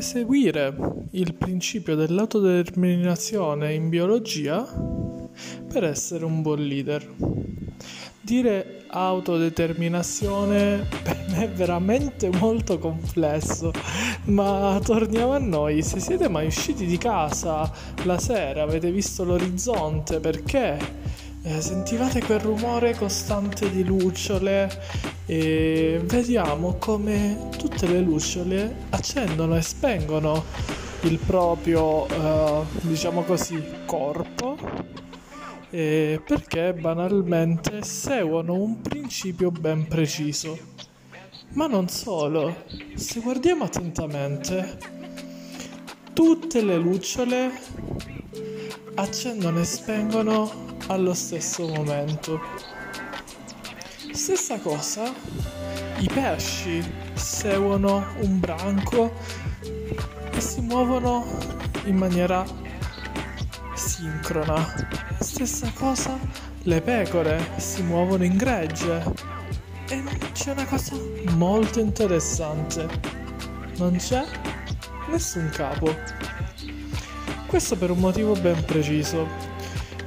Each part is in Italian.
seguire il principio dell'autodeterminazione in biologia per essere un buon leader. Dire autodeterminazione è veramente molto complesso, ma torniamo a noi. Se siete mai usciti di casa la sera, avete visto l'orizzonte perché sentivate quel rumore costante di lucciole, e vediamo come tutte le lucciole accendono e spengono il proprio corpo, perché banalmente seguono un principio ben preciso. Ma non solo, se guardiamo attentamente, tutte le lucciole accendono e spengono allo stesso momento. Stessa cosa, i pesci seguono un branco e si muovono in maniera sincrona. Stessa cosa, le pecore si muovono in gregge. E c'è una cosa molto interessante: non c'è nessun capo. Questo per un motivo ben preciso.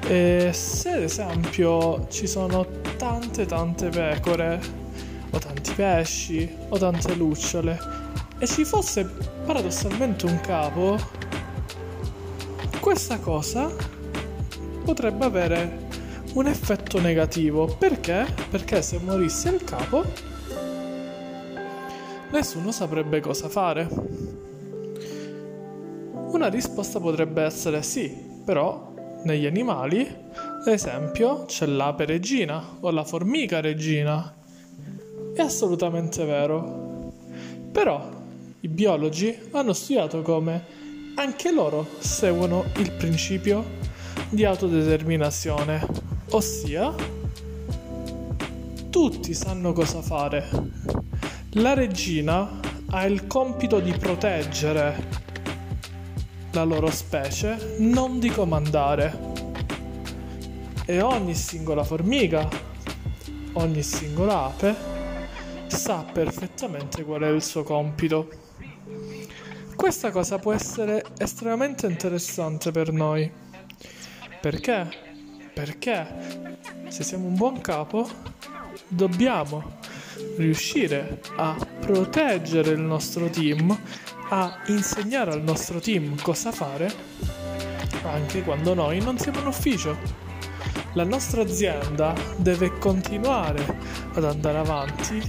E se ad esempio ci sono tante pecore, o tanti pesci, o tante lucciole, e ci fosse paradossalmente un capo, questa cosa potrebbe avere un effetto negativo. Perché? Perché se morisse il capo, nessuno saprebbe cosa fare. Una risposta potrebbe essere sì, però negli animali, ad esempio, c'è l'ape regina o la formica regina. È assolutamente vero. Però i biologi hanno studiato come anche loro seguono il principio di autodeterminazione, ossia tutti sanno cosa fare. La regina ha il compito di proteggere la loro specie, non di comandare. E ogni singola formica, ogni singola ape sa perfettamente qual è il suo compito. Questa cosa può essere estremamente interessante per noi. Perché? Perché se siamo un buon capo dobbiamo riuscire a proteggere il nostro team, a insegnare al nostro team cosa fare anche quando noi non siamo in ufficio. La nostra azienda deve continuare ad andare avanti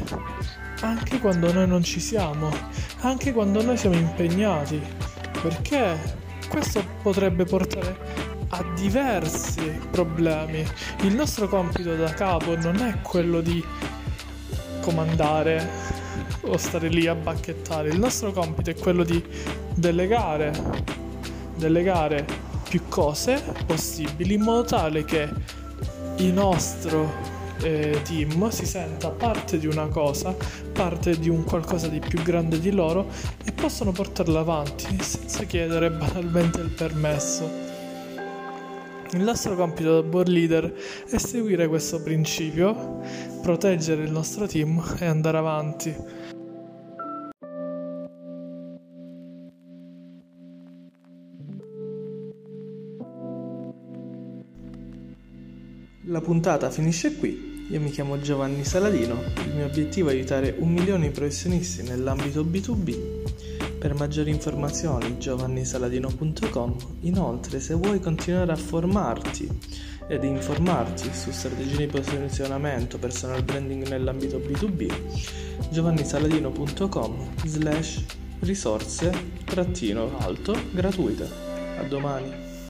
anche quando noi non ci siamo, anche quando noi siamo impegnati, perché questo potrebbe portare a diversi problemi. Il nostro compito da capo non è quello di comandare o stare lì a bacchettare. Il nostro compito è quello di delegare più cose possibili, in modo tale che il nostro team si senta parte di una cosa, parte di un qualcosa di più grande di loro, e possono portarla avanti senza chiedere banalmente il permesso. Il nostro compito da board leader è seguire questo principio, proteggere il nostro team e andare avanti. La puntata finisce qui. Io mi chiamo Giovanni Saladino. Il mio obiettivo è aiutare 1 milione di professionisti nell'ambito B2B. Per maggiori informazioni giovannisaladino.com. Inoltre, se vuoi continuare a formarti ed informarti su strategie di posizionamento personal branding nell'ambito B2B, giovannisaladino.com/risorse-gratuite. A domani.